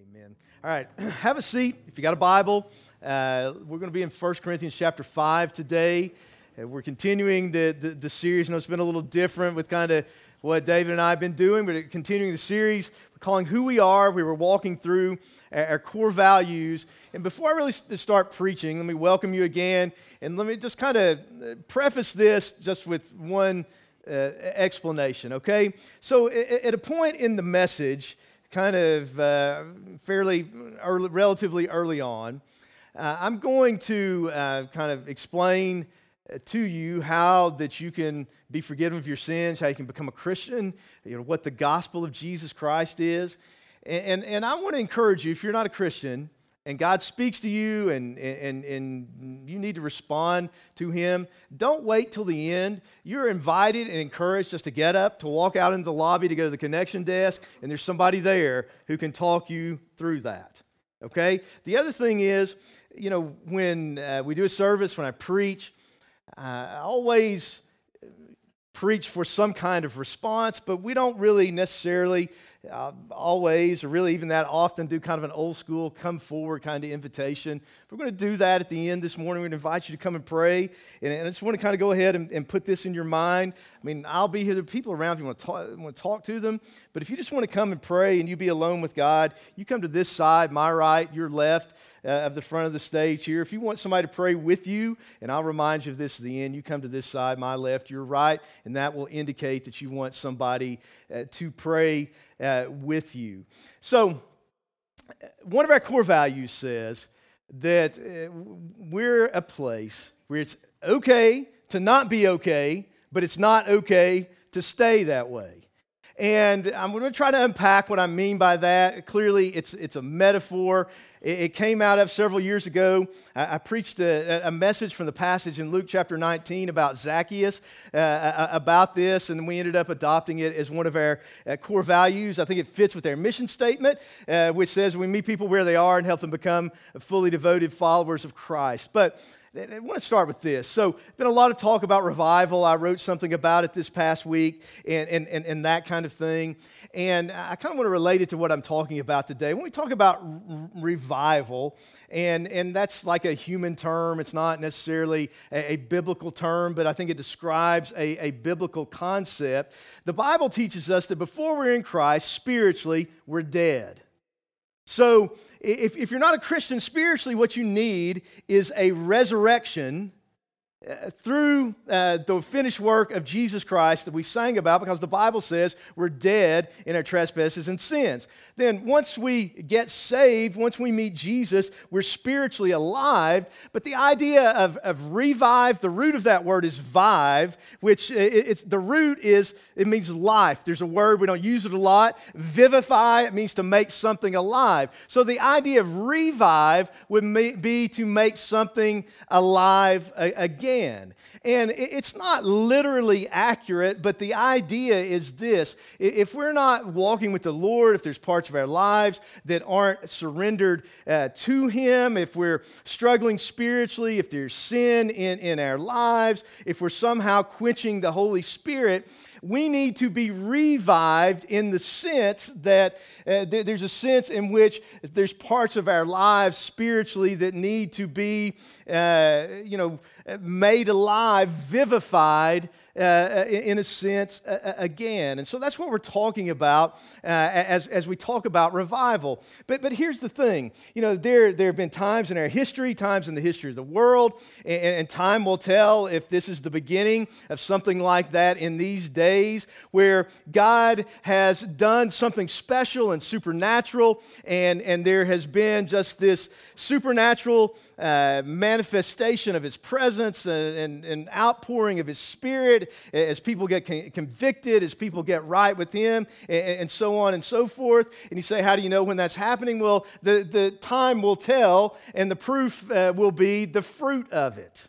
Amen. All right, have a seat. If you got a Bible, we're going to be in 1 Corinthians chapter 5 today. We're continuing the series. I know it's been a little different with kind of what David and I have been doing, but continuing the series, we're calling Who We Are. We were walking through our core values. And before I really start preaching, let me welcome you again, and let me just kind of preface this just with one explanation, okay? So at a point in the message, kind of fairly early, relatively early on, I'm going to kind of explain to you how that you can be forgiven of your sins, how you can become a Christian, you know, what the gospel of Jesus Christ is. And I want to encourage you, if you're not a Christian and God speaks to you and you need to respond to Him, don't wait till the end. You're invited and encouraged just to get up, to walk out into the lobby, to go to the connection desk, and there's somebody there who can talk you through that, okay? The other thing is, you know, when we do a service, when I preach, I always preach for some kind of response, but we don't really necessarily always, or really even that often, do kind of an old school come forward kind of invitation. We're going to do that at the end this morning. We're going to invite you to come and pray, and I just want to kind of go ahead and put this in your mind. I mean, I'll be here. There are people around if you want to talk to them, but if you just want to come and pray and you be alone with God, you come to this side, my right, your left, of the front of the stage here. If you want somebody to pray with you, and I'll remind you of this at the end, you come to this side, my left, your right, and that will indicate that you want somebody to pray with you. So, one of our core values says that we're a place where it's okay to not be okay, but it's not okay to stay that way. And I'm going to try to unpack what I mean by that. Clearly, it's a metaphor. It came out of several years ago. I preached a message from the passage in Luke chapter 19 about Zacchaeus, about this, and we ended up adopting it as one of our core values. I think it fits with our mission statement, which says we meet people where they are and help them become fully devoted followers of Christ. But I want to start with this. So, been a lot of talk about revival. I wrote something about it this past week and that kind of thing. And I kind of want to relate it to what I'm talking about today. When we talk about revival, and that's like a human term. It's not necessarily a biblical term, but I think it describes a biblical concept. The Bible teaches us that before we're in Christ, spiritually, we're dead. So, if you're not a Christian spiritually, what you need is a resurrection through the finished work of Jesus Christ that we sang about, because the Bible says we're dead in our trespasses and sins. Then once we get saved, once we meet Jesus, we're spiritually alive. But the idea of revive, the root of that word is vive, which it means life. There's a word, we don't use it a lot. Vivify, it means to make something alive. So the idea of revive would be to make something alive again. And it's not literally accurate, but the idea is this: if we're not walking with the Lord, if there's parts of our lives that aren't surrendered to Him, if we're struggling spiritually, if there's sin in our lives, if we're somehow quenching the Holy Spirit, we need to be revived in the sense that there's a sense in which there's parts of our lives spiritually that need to be, made alive, vivified, in a sense, again. And so that's what we're talking about as we talk about revival. But here's the thing. You know, there have been times in our history, times in the history of the world, and time will tell if this is the beginning of something like that in these days, where God has done something special and supernatural, and there has been just this supernatural manifestation of His presence and outpouring of His Spirit, as people get convicted, as people get right with Him, and so on and so forth. And you say, how do you know when that's happening? Well, the time will tell, and the proof will be the fruit of it.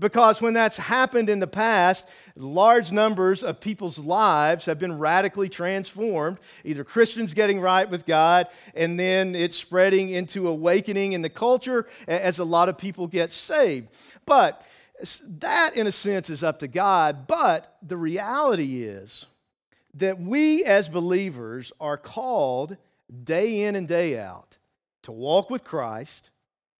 Because when that's happened in the past, large numbers of people's lives have been radically transformed, either Christians getting right with God, and then it's spreading into awakening in the culture as a lot of people get saved. But that, in a sense, is up to God, but the reality is that we as believers are called day in and day out, to walk with Christ,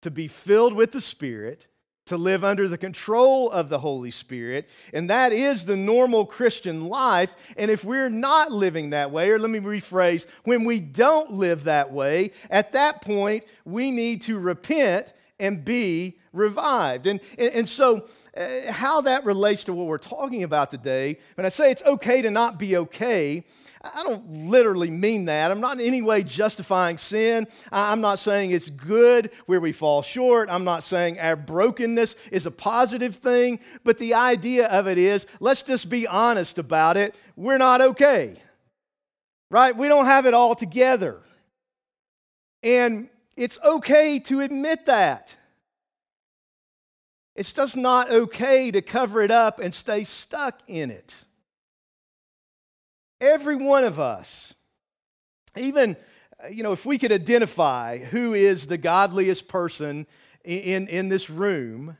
to be filled with the Spirit, to live under the control of the Holy Spirit, and that is the normal Christian life. And if we're not living that way, or let me rephrase, when we don't live that way, at that point, we need to repent and be revived. And so how that relates to what we're talking about today, when I say it's okay to not be okay, I don't literally mean that. I'm not in any way justifying sin. I'm not saying it's good where we fall short. I'm not saying our brokenness is a positive thing. But the idea of it is, let's just be honest about it. We're not okay, right? We don't have it all together. And it's okay to admit that. It's just not okay to cover it up and stay stuck in it. Every one of us, even, if we could identify who is the godliest person in this room,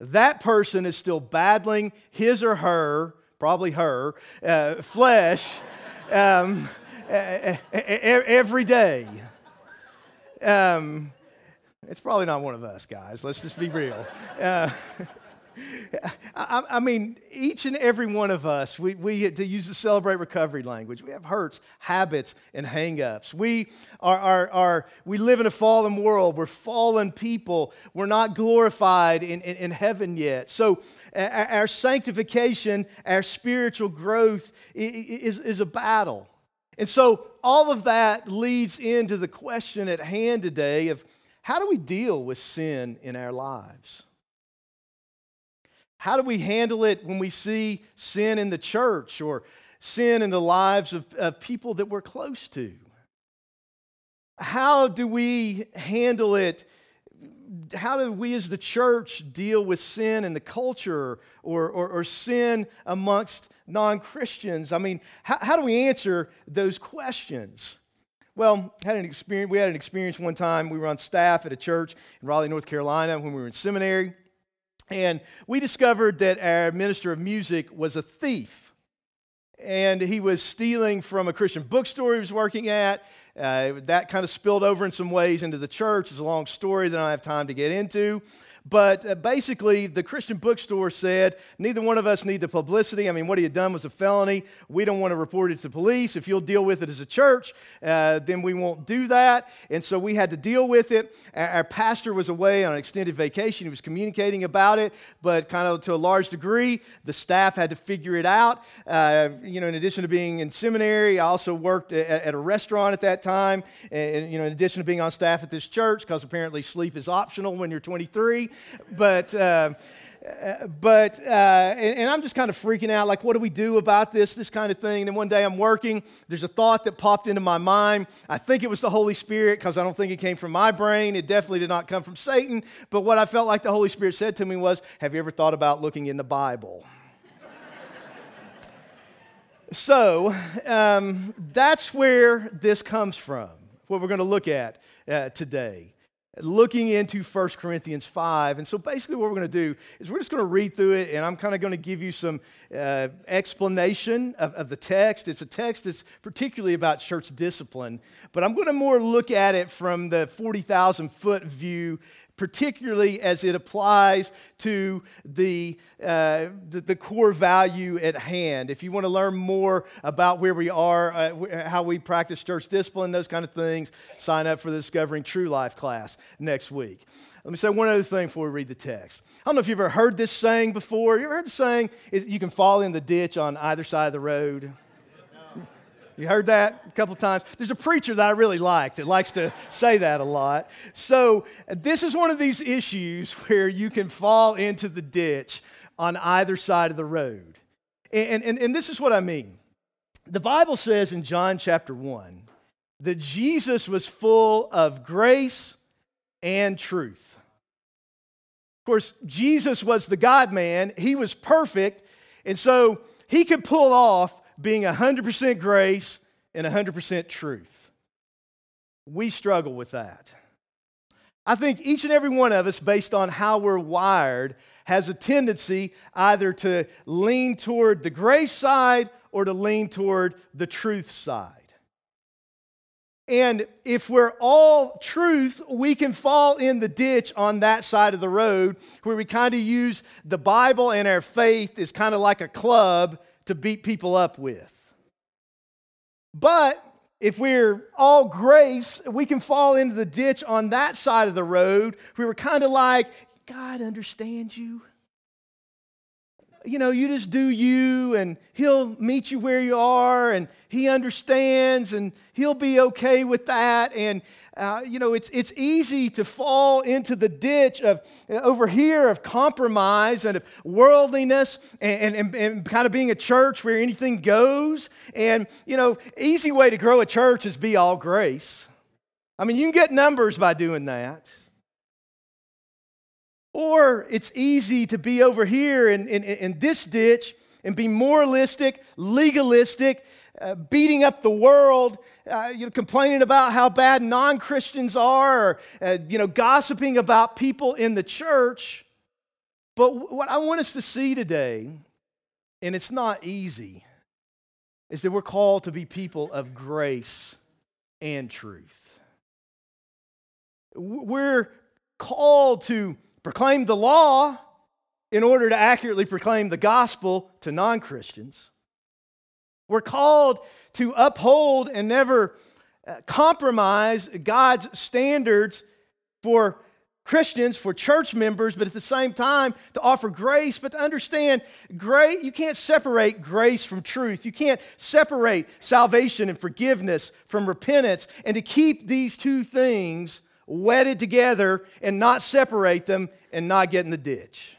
that person is still battling his or her, probably her, flesh every day. It's probably not one of us, guys. Let's just be real. I mean, each and every one of us, we to use the Celebrate Recovery language, we have hurts, habits, and hang-ups. We live in a fallen world. We're fallen people. We're not glorified in heaven yet. So our sanctification, our spiritual growth is a battle. And so all of that leads into the question at hand today of how do we deal with sin in our lives? How do we handle it when we see sin in the church or sin in the lives of people that we're close to? How do we handle it? How do we as the church deal with sin in the culture or sin amongst non-Christians? I mean, how do we answer those questions? Well, we had an experience one time. We were on staff at a church in Raleigh, North Carolina when we were in seminary. And we discovered that our minister of music was a thief. And he was stealing from a Christian bookstore he was working at. That kind of spilled over in some ways into the church. It's a long story that I don't have time to get into. But basically, the Christian bookstore said, neither one of us need the publicity. I mean, what he had done was a felony. We don't want to report it to the police. If you'll deal with it as a church, then we won't do that. And so we had to deal with it. Our pastor was away on an extended vacation. He was communicating about it, but kind of to a large degree, the staff had to figure it out. In addition to being in seminary, I also worked at a restaurant at that time. And, in addition to being on staff at this church, because apparently sleep is optional when you're 23. But I'm just kind of freaking out, like, what do we do about this kind of thing? And then one day I'm working, there's a thought that popped into my mind. I think it was the Holy Spirit, because I don't think it came from my brain. It definitely did not come from Satan. But what I felt like the Holy Spirit said to me was, have you ever thought about looking in the Bible? So that's where this comes from, what we're going to look at today. Looking into 1 Corinthians 5. And so basically what we're going to do is we're just going to read through it, and I'm kind of going to give you some explanation of the text. It's a text that's particularly about church discipline, but I'm going to more look at it from the 40,000-foot view, particularly as it applies to the core value at hand. If you want to learn more about where we are, how we practice church discipline, those kind of things, sign up for the Discovering True Life class next week. Let me say one other thing before we read the text. I don't know if you've ever heard this saying before. You ever heard the saying, you can fall in the ditch on either side of the road? You heard that a couple times? There's a preacher that I really like that likes to say that a lot. So this is one of these issues where you can fall into the ditch on either side of the road. And this is what I mean. The Bible says in John chapter 1 that Jesus was full of grace and truth. Of course, Jesus was the God-man. He was perfect. And so he could pull off being 100% grace and 100% truth. We struggle with that. I think each and every one of us, based on how we're wired, has a tendency either to lean toward the grace side or to lean toward the truth side. And if we're all truth, we can fall in the ditch on that side of the road where we kind of use the Bible and our faith is kind of like a club to beat people up with. But if we're all grace, we can fall into the ditch on that side of the road where we're kind of like, God understands you. You know, you just do you, and He'll meet you where you are, and He understands, and He'll be okay with that. And, you know, it's easy to fall into the ditch of, over here, of compromise and of worldliness and kind of being a church where anything goes. And, you know, easy way to grow a church is be all grace. I mean, you can get numbers by doing that. Or it's easy to be over here in this ditch and be moralistic, legalistic, beating up the world, you know, complaining about how bad non-Christians are, or you know, gossiping about people in the church. But what I want us to see today, and it's not easy, is that we're called to be people of grace and truth. We're called to proclaim the law in order to accurately proclaim the gospel to non-Christians. We're called to uphold and never compromise God's standards for Christians, for church members, but at the same time to offer grace, but to understand grace. You can't separate grace from truth. You can't separate salvation and forgiveness from repentance, and to keep these two things wedded together and not separate them and not get in the ditch.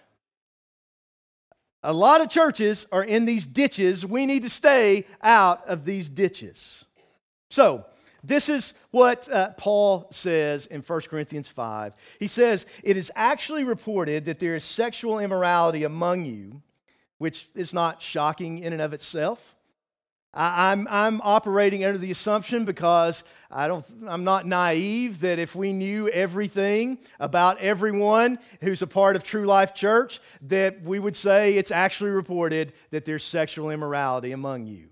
A lot of churches are in these ditches. We need to stay out of these ditches. So, this is what Paul says in 1 Corinthians 5. He says, it is actually reported that there is sexual immorality among you, which is not shocking in and of itself. I'm operating under the assumption, because I'm not naive, that if we knew everything about everyone who's a part of True Life Church, that we would say it's actually reported that there's sexual immorality among you.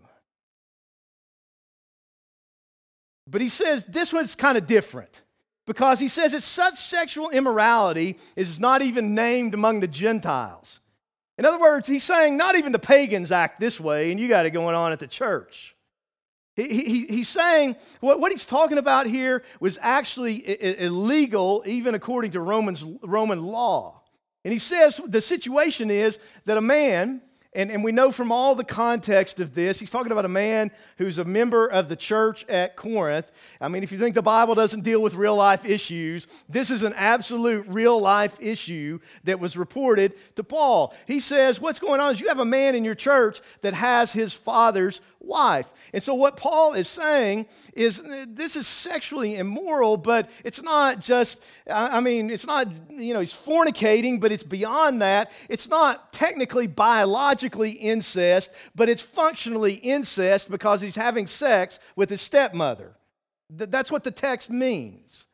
But he says this one's kind of different, because he says that such sexual immorality is not even named among the Gentiles. In other words, he's saying not even the pagans act this way, and you got it going on at the church. He's saying what he's talking about here was actually illegal, even according to Roman law. And he says the situation is that a man, and we know from all the context of this, he's talking about a man who's a member of the church at Corinth. I mean, if you think the Bible doesn't deal with real-life issues, this is an absolute real-life issue that was reported to Paul. He says, what's going on is you have a man in your church that has his father's wife. And so what Paul is saying is this is sexually immoral, but it's not just, I mean, it's not, you know, he's fornicating, but it's beyond that. It's not technically biologically incest, but it's functionally incest because he's having sex with his stepmother. That's what the text means.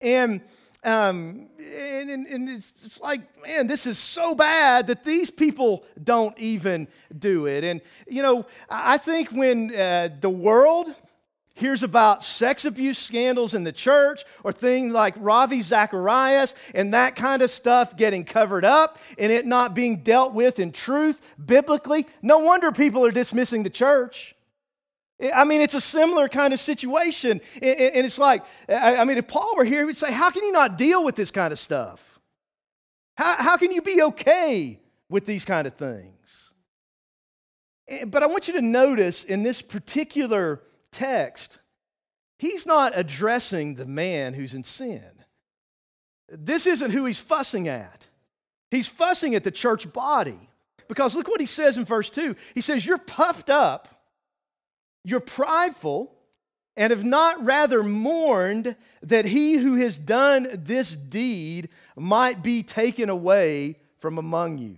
And it's like, man, this is so bad that these people don't even do it. And, you know, I think when the world hears about sex abuse scandals in the church or things like Ravi Zacharias and that kind of stuff getting covered up and it not being dealt with in truth biblically, no wonder people are dismissing the church. I mean, it's a similar kind of situation. And it's like, I mean, if Paul were here, he would say, how can you not deal with this kind of stuff? How can you be okay with these kind of things? But I want you to notice in this particular text, he's not addressing the man who's in sin. This isn't who he's fussing at. He's fussing at the church body. Because look what he says in verse 2. He says, you're puffed up. You're prideful and have not rather mourned that he who has done this deed might be taken away from among you.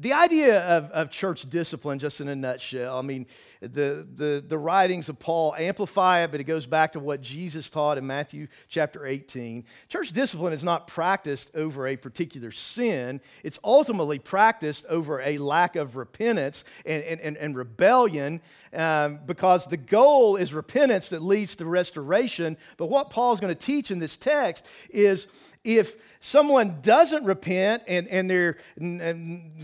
The idea of church discipline, just in a nutshell, I mean, the writings of Paul amplify it, but it goes back to what Jesus taught in Matthew chapter 18. Church discipline is not practiced over a particular sin. It's ultimately practiced over a lack of repentance and rebellion, because the goal is repentance that leads to restoration. But what Paul's going to teach in this text is, if someone doesn't repent and they're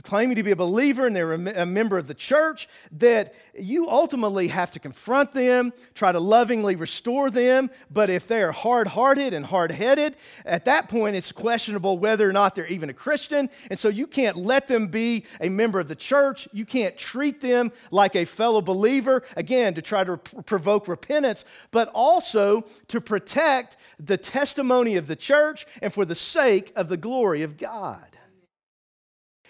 claiming to be a believer and they're a member of the church, that you ultimately have to confront them, try to lovingly restore them. But if they're hard-hearted and hard-headed, at that point it's questionable whether or not they're even a Christian. And so you can't let them be a member of the church. You can't treat them like a fellow believer, again, to try to provoke repentance, but also to protect the testimony of the church and for the sake of the glory of God.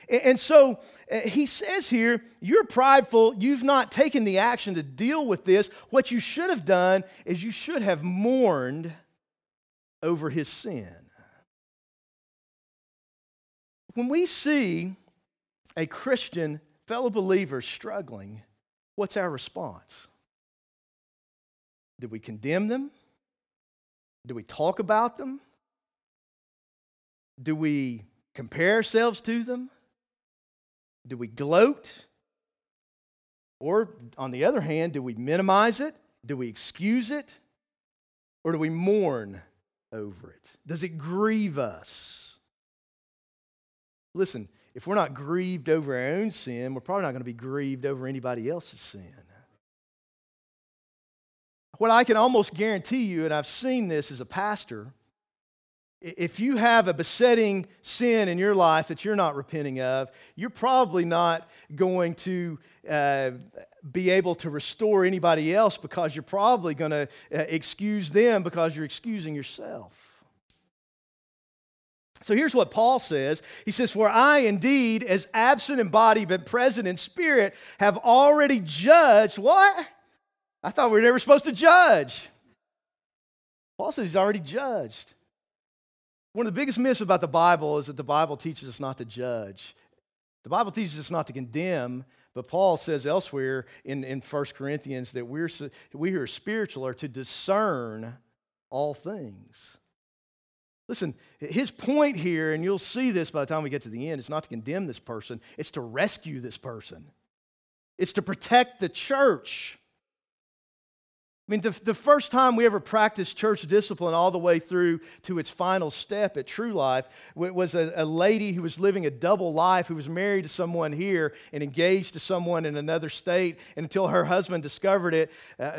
And so he says here, you're prideful, you've not taken the action to deal with this. What you should have done is you should have mourned over his sin. When we see a Christian fellow believer struggling, what's our response? Do we condemn them? Do we talk about them? Do we compare ourselves to them? Do we gloat? Or, on the other hand, do we minimize it? Do we excuse it? Or do we mourn over it? Does it grieve us? Listen, if we're not grieved over our own sin, we're probably not going to be grieved over anybody else's sin. What I can almost guarantee you, and I've seen this as a pastor, if you have a besetting sin in your life that you're not repenting of, you're probably not going to be able to restore anybody else, because you're probably going to excuse them because you're excusing yourself. So here's what Paul says. He says, "For I indeed, as absent in body but present in spirit, have already judged." What? I thought we were never supposed to judge. Paul says he's already judged. One of the biggest myths about the Bible is that the Bible teaches us not to judge. The Bible teaches us not to condemn, but Paul says elsewhere in 1 Corinthians that we who are spiritual are to discern all things. Listen, his point here, and you'll see this by the time we get to the end, is not to condemn this person, it's to rescue this person. It's to protect the church. I mean, the first time we ever practiced church discipline all the way through to its final step at True Life was a lady who was living a double life, who was married to someone here and engaged to someone in another state. And until her husband discovered it,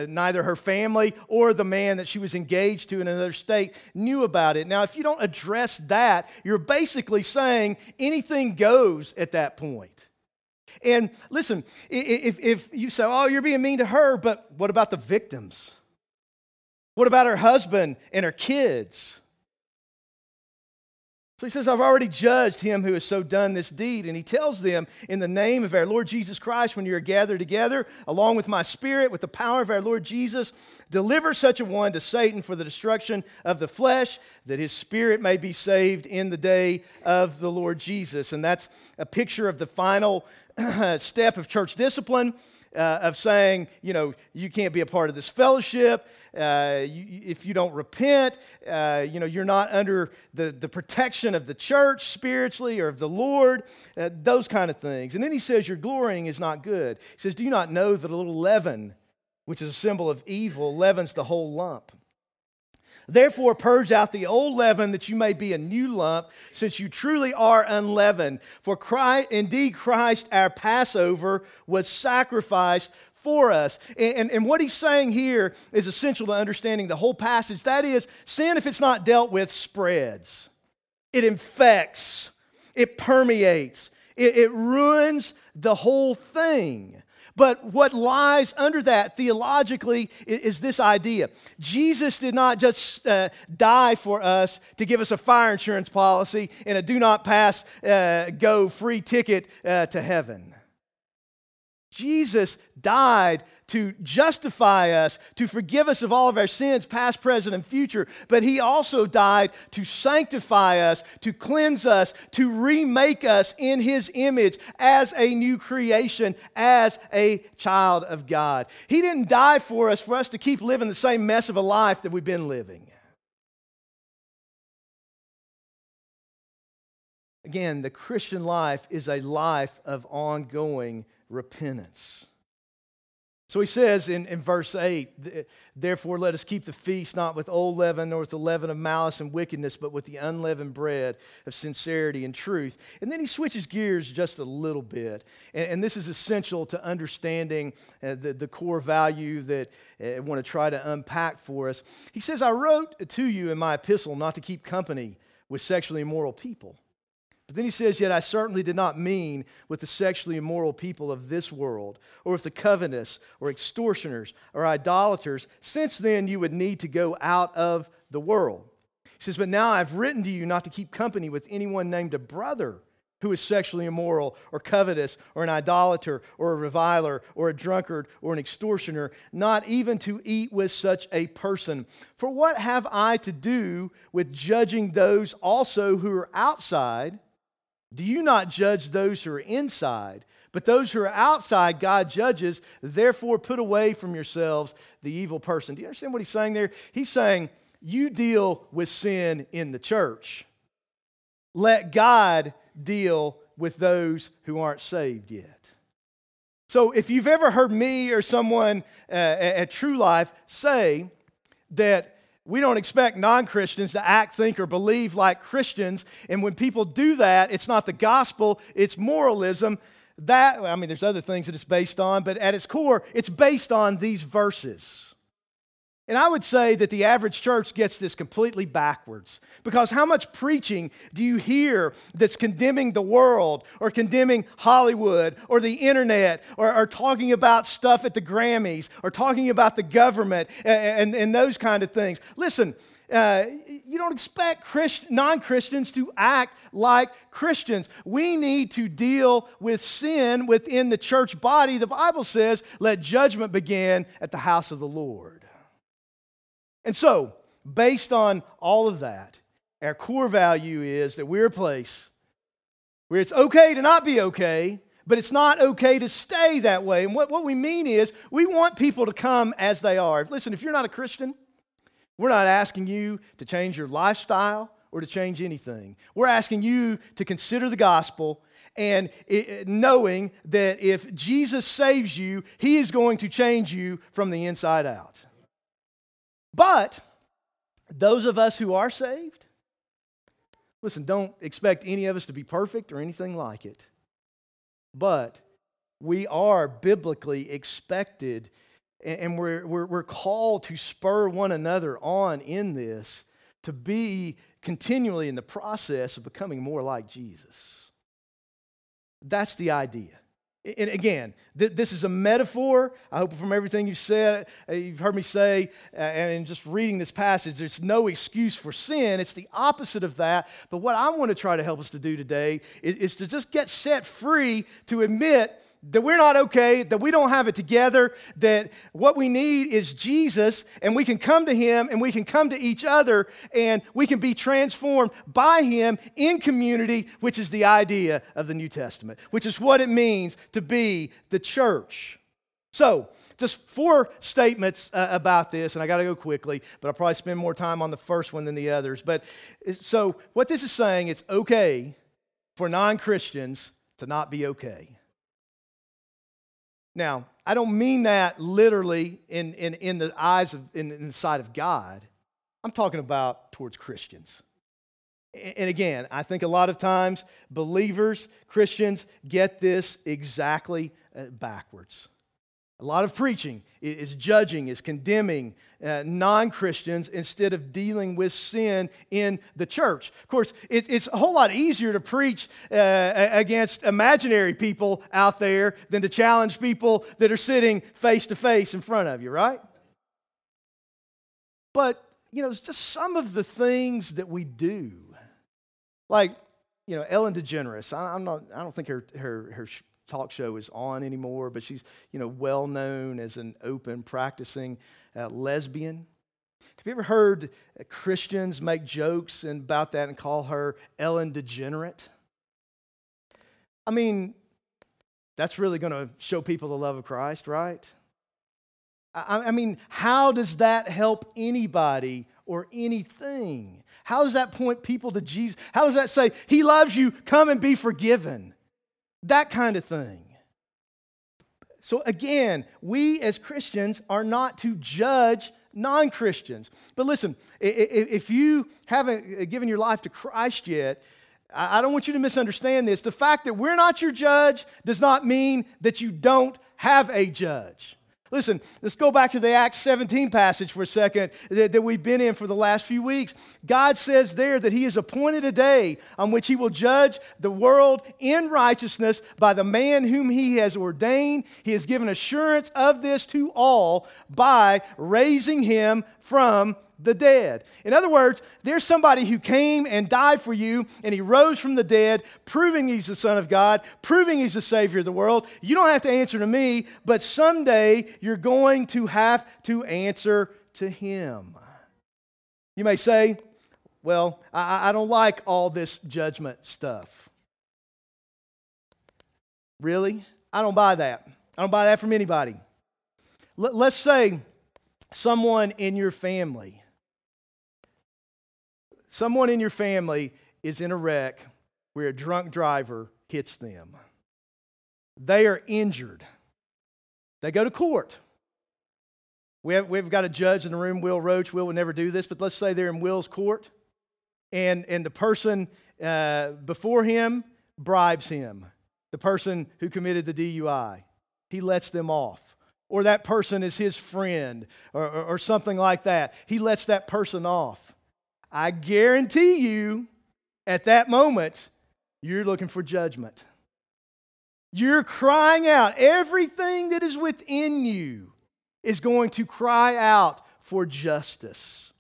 neither her family or the man that she was engaged to in another state knew about it. Now, if you don't address that, you're basically saying anything goes at that point. And listen, if you say, "Oh, you're being mean to her," but what about the victims? What about her husband and her kids? So he says, "I've already judged him who has so done this deed." And he tells them, "In the name of our Lord Jesus Christ, when you are gathered together, along with my spirit, with the power of our Lord Jesus, deliver such a one to Satan for the destruction of the flesh, that his spirit may be saved in the day of the Lord Jesus." And that's a picture of the final step of church discipline, of saying, you know, you can't be a part of this fellowship. If you don't repent, you know, you're not under the protection of the church spiritually or of the Lord, those kind of things. And then he says, your glorying is not good. He says, do you not know that a little leaven, which is a symbol of evil, leavens the whole lump? Therefore, purge out the old leaven, that you may be a new lump, since you truly are unleavened. For Christ, our Passover, was sacrificed for us. And what he's saying here is essential to understanding the whole passage. That is, sin, if it's not dealt with, spreads. It infects. It permeates. It ruins the whole thing. But what lies under that theologically is this idea. Jesus did not just die for us to give us a fire insurance policy and a do not pass, go free ticket to heaven. Jesus died to justify us, to forgive us of all of our sins, past, present, and future. But he also died to sanctify us, to cleanse us, to remake us in his image as a new creation, as a child of God. He didn't die for us to keep living the same mess of a life that we've been living. Again, the Christian life is a life of ongoing repentance. So he says in verse 8, therefore let us keep the feast not with old leaven, nor with the leaven of malice and wickedness, but with the unleavened bread of sincerity and truth. And then he switches gears just a little bit. And this is essential to understanding the core value that I want to try to unpack for us. He says, I wrote to you in my epistle not to keep company with sexually immoral people. But then he says, yet I certainly did not mean with the sexually immoral people of this world, or with the covetous, or extortioners, or idolaters. Since then you would need to go out of the world. He says, but now I've written to you not to keep company with anyone named a brother who is sexually immoral, or covetous, or an idolater, or a reviler, or a drunkard, or an extortioner, not even to eat with such a person. For what have I to do with judging those also who are outside? Do you not judge those who are inside? But those who are outside, God judges. Therefore, put away from yourselves the evil person. Do you understand what he's saying there? He's saying, you deal with sin in the church. Let God deal with those who aren't saved yet. So if you've ever heard me or someone at True Life say that we don't expect non-Christians to act, think, or believe like Christians. And when people do that, it's not the gospel, it's moralism. There's other things that it's based on, but at its core, it's based on these verses. And I would say that the average church gets this completely backwards, because how much preaching do you hear that's condemning the world, or condemning Hollywood, or the internet, or talking about stuff at the Grammys, or talking about the government, and those kind of things? Listen, you don't expect non-Christians to act like Christians. We need to deal with sin within the church body. The Bible says, let judgment begin at the house of the Lord. And so, based on all of that, our core value is that we're a place where it's okay to not be okay, but it's not okay to stay that way. And what we mean is, we want people to come as they are. Listen, if you're not a Christian, we're not asking you to change your lifestyle or to change anything. We're asking you to consider the gospel, and knowing that if Jesus saves you, he is going to change you from the inside out. But those of us who are saved, listen, don't expect any of us to be perfect or anything like it. But we are biblically expected, and we're called to spur one another on in this, to be continually in the process of becoming more like Jesus. That's the idea. And again, this is a metaphor. I hope from everything you've said, you've heard me say, and in just reading this passage, there's no excuse for sin. It's the opposite of that. But what I want to try to help us to do today is to just get set free to admit that we're not okay, that we don't have it together, that what we need is Jesus, and we can come to him, and we can come to each other, and we can be transformed by him in community, which is the idea of the New Testament, which is what it means to be the church. So, just 4 statements about this, and I got to go quickly, but I'll probably spend more time on the first one than the others. But so, what this is saying, it's okay for non-Christians to not be okay. Now, I don't mean that literally in the eyes of, in the sight of God. I'm talking about towards Christians. And again, I think a lot of times believers, Christians, get this exactly backwards. A lot of preaching is judging, is condemning non-Christians instead of dealing with sin in the church. Of course, it's a whole lot easier to preach against imaginary people out there than to challenge people that are sitting face to face in front of you, right? But, it's just some of the things that we do. Like, Ellen DeGeneres, I don't think her talk show is on anymore, but she's, well known as an open, practicing lesbian. Have you ever heard Christians make jokes about that and call her Ellen DeGenerate? I mean, that's really going to show people the love of Christ, right? I mean, how does that help anybody or anything? How does that point people to Jesus? How does that say, He loves you, come and be forgiven? That kind of thing. So again, we as Christians are not to judge non-Christians. But listen, if you haven't given your life to Christ yet, I don't want you to misunderstand this. The fact that we're not your judge does not mean that you don't have a judge. Listen, let's go back to the Acts 17 passage for a second that we've been in for the last few weeks. God says there that He has appointed a day on which He will judge the world in righteousness by the man whom He has ordained. He has given assurance of this to all by raising Him from the dead. In other words, there's somebody who came and died for you, and He rose from the dead, proving He's the Son of God, proving He's the Savior of the world. You don't have to answer to me, but someday you're going to have to answer to Him. You may say, well, I don't like all this judgment stuff. Really? I don't buy that. I don't buy that from anybody. Let's say someone in your family is in a wreck where a drunk driver hits them. They are injured. They go to court. We've got a judge in the room, Will Roach. Will would never do this, but let's say they're in Will's court, and the person before him bribes him. The person who committed the DUI, he lets them off. Or that person is his friend, or something like that. He lets that person off. I guarantee you, at that moment, you're looking for judgment. You're crying out. Everything that is within you is going to cry out for justice.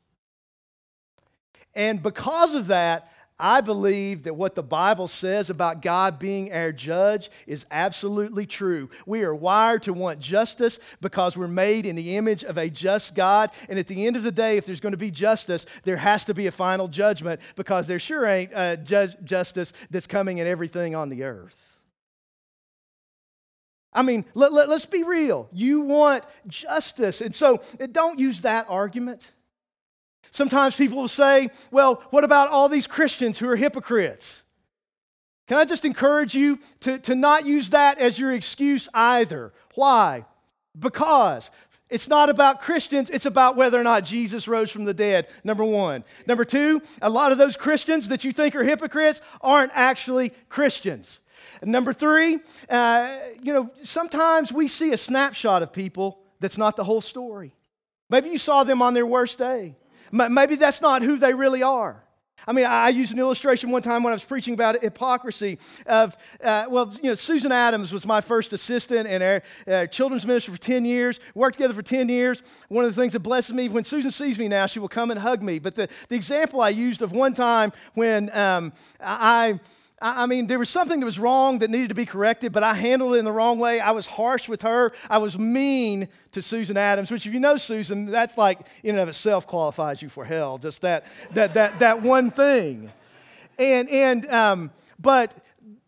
And because of that, I believe that what the Bible says about God being our judge is absolutely true. We are wired to want justice because we're made in the image of a just God. And at the end of the day, if there's going to be justice, there has to be a final judgment, because there sure ain't justice that's coming at everything on the earth. I mean, let's be real. You want justice. And so don't use that argument. Sometimes people will say, well, what about all these Christians who are hypocrites? Can I just encourage you to not use that as your excuse either? Why? Because it's not about Christians, it's about whether or not Jesus rose from the dead, number one. Number two, a lot of those Christians that you think are hypocrites aren't actually Christians. Number three, sometimes we see a snapshot of people that's not the whole story. Maybe you saw them on their worst day. Maybe that's not who they really are. I mean, I used an illustration one time when I was preaching about hypocrisy of, Susan Adams was my first assistant in our children's ministry for 10 years. We worked together for 10 years. One of the things that blesses me, when Susan sees me now, she will come and hug me. But the example I used of one time when there was something that was wrong that needed to be corrected, but I handled it in the wrong way. I was harsh with her. I was mean to Susan Adams, which, if you know Susan, that's like in and of itself qualifies you for hell. Just that one thing. But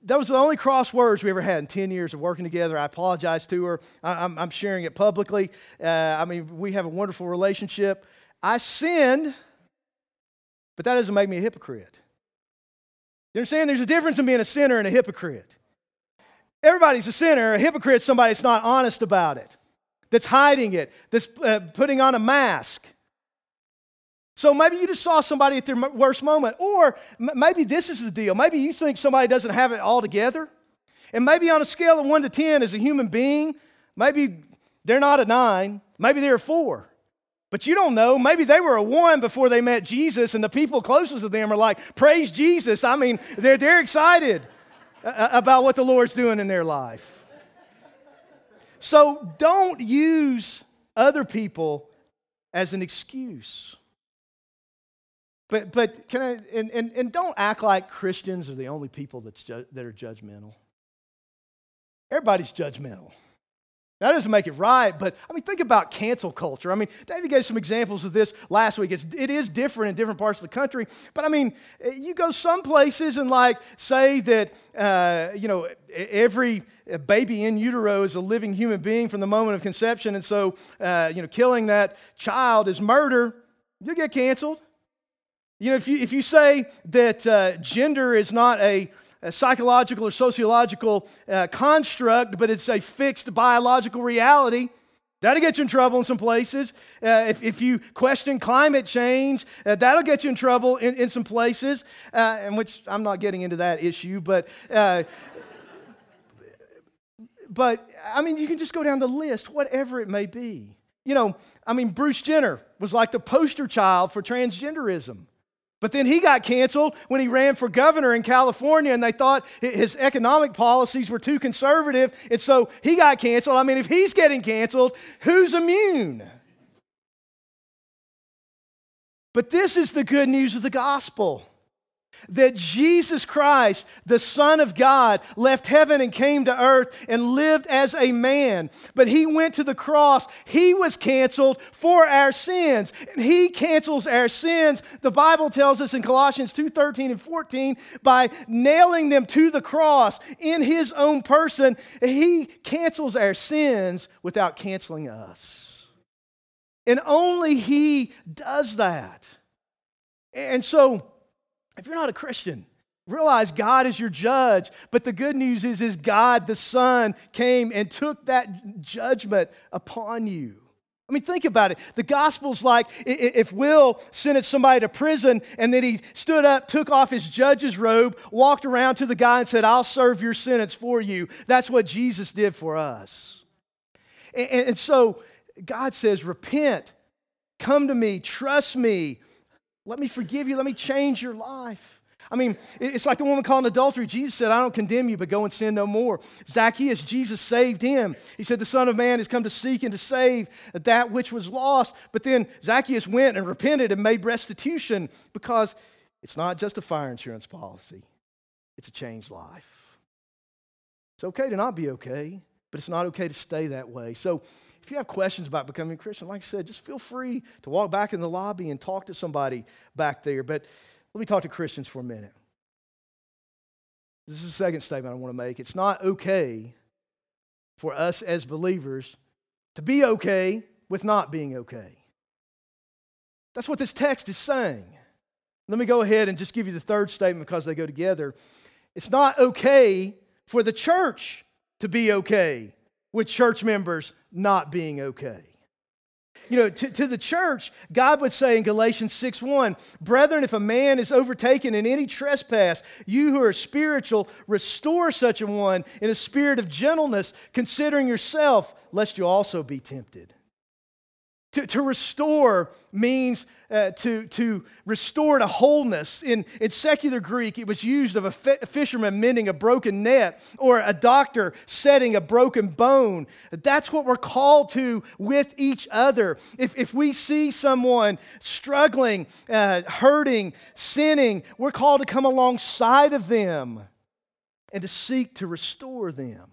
that was the only crosswords we ever had in 10 years of working together. I apologized to her. I'm sharing it publicly. We have a wonderful relationship. I sinned, but that doesn't make me a hypocrite. You understand? There's a difference in being a sinner and a hypocrite. Everybody's a sinner. A hypocrite's somebody that's not honest about it, that's hiding it, that's putting on a mask. So maybe you just saw somebody at their worst moment, or maybe this is the deal. Maybe you think somebody doesn't have it all together, and maybe on a scale of 1 to 10 as a human being, maybe they're not a 9, maybe they're a 4. But you don't know. Maybe they were a 1 before they met Jesus, and the people closest to them are like, praise Jesus. I mean, they're excited about what the Lord's doing in their life. So don't use other people as an excuse. But can I and don't act like Christians are the only people that are judgmental. everybody's judgmental. That doesn't make it right, but I mean, think about cancel culture. I mean, David gave some examples of this last week. It is different in different parts of the country, but I mean, you go some places and like say that, every baby in utero is a living human being from the moment of conception, and so, killing that child is murder, you'll get canceled. You know, if you say that gender is not a psychological or sociological construct, but it's a fixed biological reality, that'll get you in trouble in some places. If you question climate change, that'll get you in trouble in some places, in which I'm not getting into that issue, but I mean, you can just go down the list, whatever it may be. You know, I mean, Bruce Jenner was like the poster child for transgenderism. But then he got canceled when he ran for governor in California, and they thought his economic policies were too conservative, and so he got canceled. I mean, if he's getting canceled, who's immune? But this is the good news of the gospel, that Jesus Christ, the Son of God, left heaven and came to earth and lived as a man. But he went to the cross. He was canceled for our sins. And he cancels our sins, the Bible tells us in Colossians 2:13 and 14, by nailing them to the cross in his own person. He cancels our sins without canceling us. And only he does that. And so, if you're not a Christian, realize God is your judge. But the good news is God the Son came and took that judgment upon you. I mean, think about it. The gospel's like if Will sentenced somebody to prison and then he stood up, took off his judge's robe, walked around to the guy and said, "I'll serve your sentence for you." That's what Jesus did for us. And so God says, "Repent, come to me, trust me. Let me forgive you. Let me change your life." I mean, it's like the woman caught in adultery. Jesus said, "I don't condemn you, but go and sin no more." Zacchaeus, Jesus saved him. He said, "The Son of Man has come to seek and to save that which was lost." But then Zacchaeus went and repented and made restitution, because it's not just a fire insurance policy. It's a changed life. It's okay to not be okay, but it's not okay to stay that way. So, if you have questions about becoming a Christian, like I said, just feel free to walk back in the lobby and talk to somebody back there. But let me talk to Christians for a minute. This is the second statement I want to make. It's not okay for us as believers to be okay with not being okay. That's what this text is saying. Let me go ahead and just give you the third statement, because they go together. It's not okay for the church to be okay with church members not being okay. You know, to the church, God would say in Galatians 6:1, "Brethren, if a man is overtaken in any trespass, you who are spiritual, restore such a one in a spirit of gentleness, considering yourself, lest you also be tempted." To restore means to restore to wholeness. In secular Greek, it was used of a fisherman mending a broken net, or a doctor setting a broken bone. That's what we're called to with each other. If we see someone struggling, hurting, sinning, we're called to come alongside of them and to seek to restore them.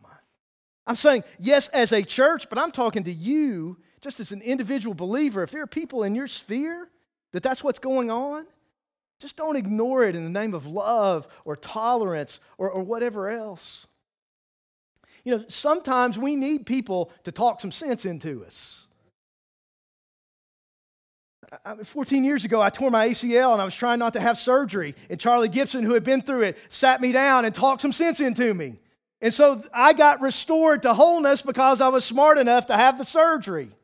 I'm saying, yes, as a church, but I'm talking to you just as an individual believer. If there are people in your sphere that's what's going on, just don't ignore it in the name of love or tolerance or whatever else. You know, sometimes we need people to talk some sense into us. 14 years ago, I tore my ACL and I was trying not to have surgery. And Charlie Gibson, who had been through it, sat me down and talked some sense into me. And so I got restored to wholeness because I was smart enough to have the surgery.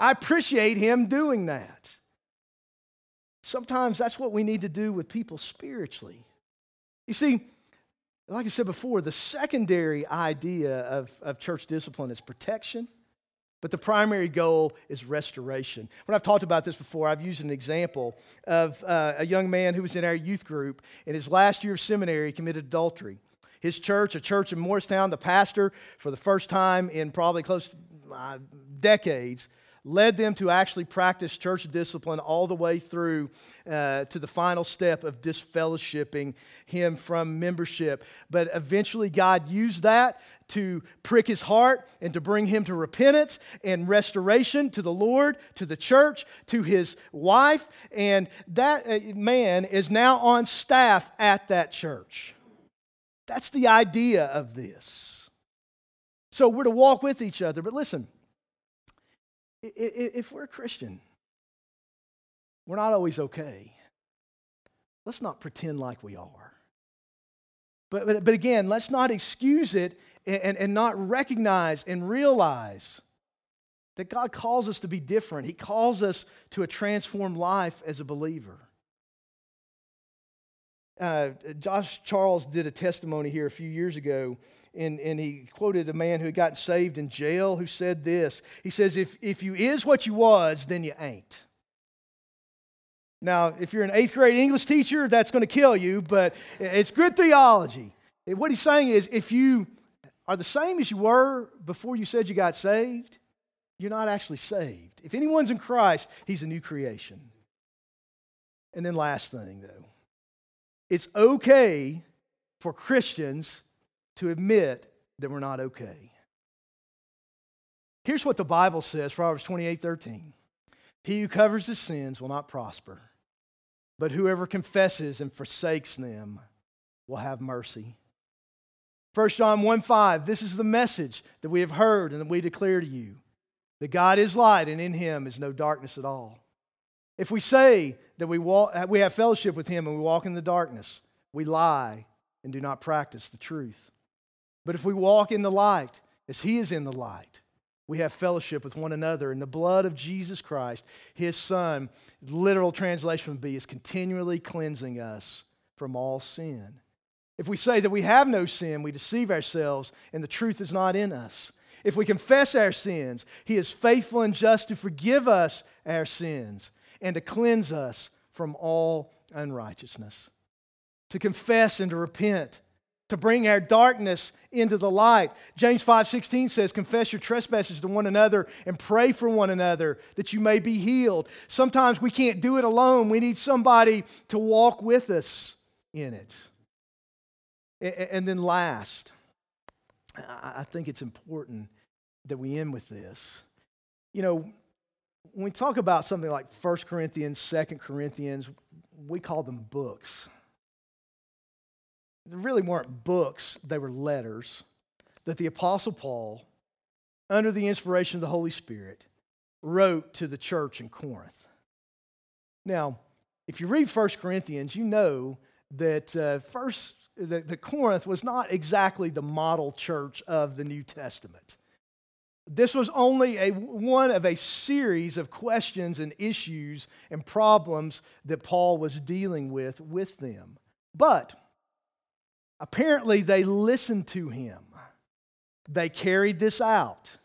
I appreciate him doing that. Sometimes that's what we need to do with people spiritually. You see, like I said before, the secondary idea of church discipline is protection, but the primary goal is restoration. When I've talked about this before, I've used an example of a young man who was in our youth group. In his last year of seminary, he committed adultery. His church, a church in Morristown, the pastor, for the first time in probably close to decades, led them to actually practice church discipline all the way through to the final step of disfellowshipping him from membership. But eventually God used that to prick his heart and to bring him to repentance and restoration to the Lord, to the church, to his wife. And that man is now on staff at that church. That's the idea of this. So we're to walk with each other. But listen, if we're a Christian, we're not always okay. Let's not pretend like we are. But again, let's not excuse it and not recognize and realize that God calls us to be different. He calls us to a transformed life as a believer. Josh Charles did a testimony here a few years ago, and he quoted a man who had gotten saved in jail who said this. He says, if you is what you was, then you ain't. Now, if you're an 8th grade English teacher, that's going to kill you, but it's good theology. What he's saying is, if you are the same as you were before you said you got saved, you're not actually saved. If anyone's in Christ, he's a new creation. And then last thing, though. It's okay for Christians to admit that we're not okay. Here's what the Bible says, Proverbs 28:13. He who covers his sins will not prosper, but whoever confesses and forsakes them will have mercy. 1 John 1:5, this is the message that we have heard and that we declare to you, that God is light and in him is no darkness at all. If we say that we have fellowship with him and we walk in the darkness, we lie and do not practice the truth. But if we walk in the light, as he is in the light, we have fellowship with one another. And the blood of Jesus Christ, his Son, literal translation would be, is continually cleansing us from all sin. If we say that we have no sin, we deceive ourselves and the truth is not in us. If we confess our sins, he is faithful and just to forgive us our sins and to cleanse us from all unrighteousness. To confess and to repent, to bring our darkness into the light. James 5:16 says, confess your trespasses to one another and pray for one another that you may be healed. Sometimes we can't do it alone. We need somebody to walk with us in it. And then last, I think it's important that we end with this. You know, when we talk about something like 1 Corinthians, 2 Corinthians, we call them books. They really weren't books, they were letters that the Apostle Paul, under the inspiration of the Holy Spirit, wrote to the church in Corinth. Now, if you read 1 Corinthians, you know that Corinth was not exactly the model church of the New Testament. This was only one of a series of questions and issues and problems that Paul was dealing with them. But apparently they listened to him. They carried this out.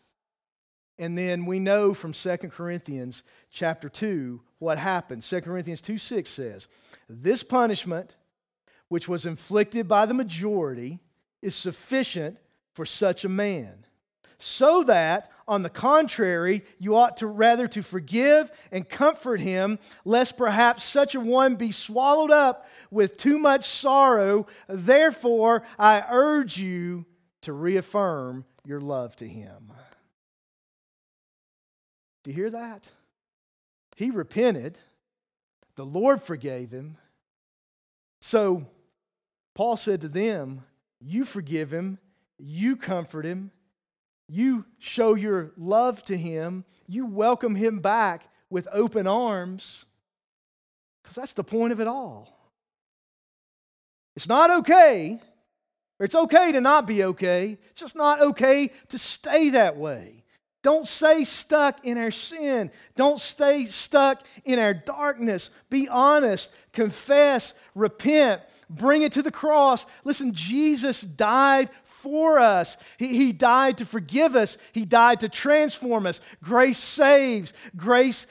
And then we know from 2 Corinthians chapter 2 what happened. 2 Corinthians 2:6 says, this punishment which was inflicted by the majority is sufficient for such a man. So that, on the contrary, you ought to rather to forgive and comfort him, lest perhaps such a one be swallowed up with too much sorrow. Therefore, I urge you to reaffirm your love to him. Do you hear that? He repented. The Lord forgave him. So, Paul said to them, you forgive him, you comfort him, you show your love to him. You welcome him back with open arms. Because that's the point of it all. It's not okay, or it's okay to not be okay. It's just not okay to stay that way. Don't stay stuck in our sin. Don't stay stuck in our darkness. Be honest. Confess. Repent. Bring it to the cross. Listen, Jesus died for us. He died to forgive us. He died to transform us. Grace saves. Grace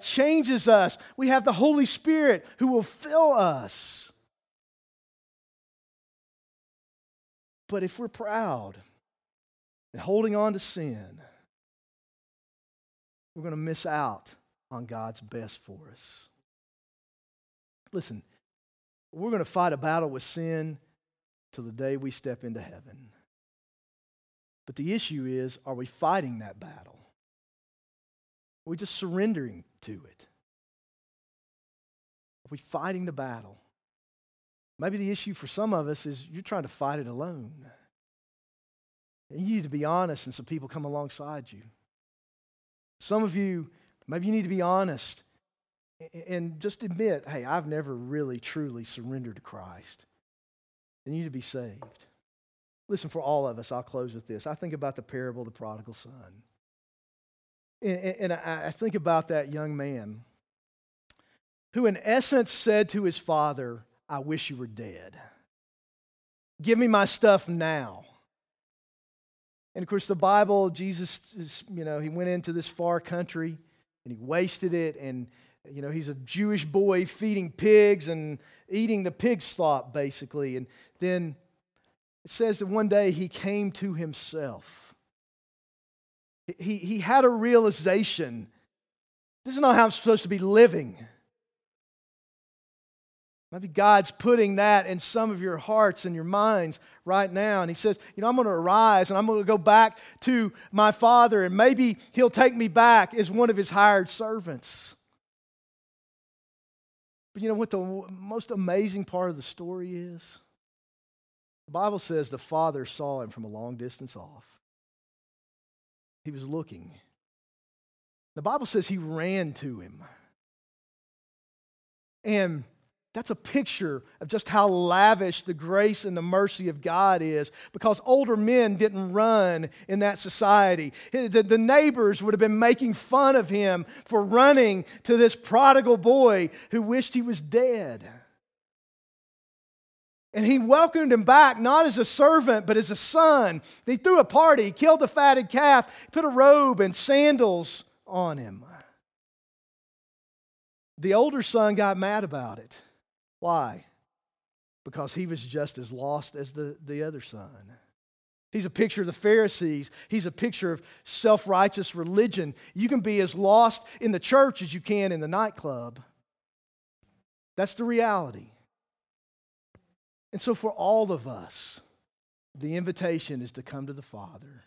changes us. We have the Holy Spirit who will fill us. But if we're proud and holding on to sin, we're going to miss out on God's best for us. Listen, we're going to fight a battle with sin till the day we step into heaven. But the issue is, are we fighting that battle? Are we just surrendering to it? Are we fighting the battle? Maybe the issue for some of us is you're trying to fight it alone. And you need to be honest, and some people come alongside you. Some of you, maybe you need to be honest and just admit, hey, I've never really, truly surrendered to Christ. And you need to be saved. Listen, for all of us, I'll close with this. I think about the parable of the prodigal son. And I think about that young man who in essence said to his father, I wish you were dead. Give me my stuff now. And of course, the Bible, Jesus, he went into this far country and he wasted it. And, he's a Jewish boy feeding pigs and eating the pig slop, basically. And then it says that one day he came to himself. He had a realization. This is not how I'm supposed to be living. Maybe God's putting that in some of your hearts and your minds right now. And he says, I'm going to arise and I'm going to go back to my father, and maybe he'll take me back as one of his hired servants. But you know what the most amazing part of the story is? The Bible says the father saw him from a long distance off. He was looking. The Bible says he ran to him. And that's a picture of just how lavish the grace and the mercy of God is, because older men didn't run in that society. The neighbors would have been making fun of him for running to this prodigal boy who wished he was dead. And he welcomed him back, not as a servant, but as a son. They threw a party, killed a fatted calf, put a robe and sandals on him. The older son got mad about it. Why? Because he was just as lost as the other son. He's a picture of the Pharisees. He's a picture of self-righteous religion. You can be as lost in the church as you can in the nightclub. That's the reality. And so for all of us, the invitation is to come to the Father,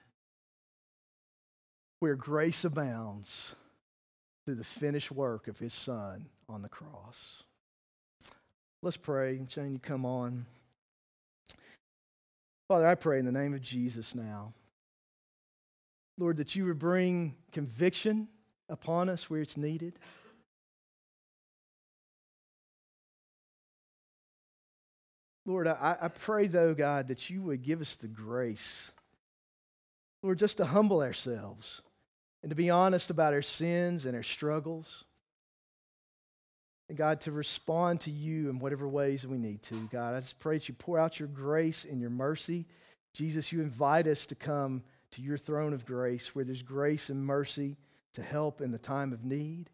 where grace abounds through the finished work of His Son on the cross. Let's pray. Shane, you come on. Father, I pray in the name of Jesus now, Lord, that you would bring conviction upon us where it's needed. Lord, I pray, though, God, that you would give us the grace, Lord, just to humble ourselves and to be honest about our sins and our struggles. And God, to respond to you in whatever ways we need to. God, I just pray that you pour out your grace and your mercy. Jesus, you invite us to come to your throne of grace, where there's grace and mercy to help in the time of need.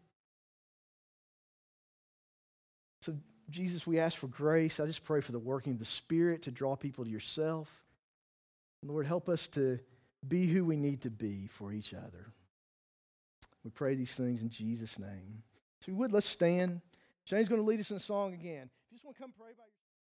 So, Jesus, we ask for grace. I just pray for the working of the Spirit to draw people to yourself. And Lord, help us to be who we need to be for each other. We pray these things in Jesus' name. So, let's stand. Shane's going to lead us in a song again. If you just want to come pray by yourself.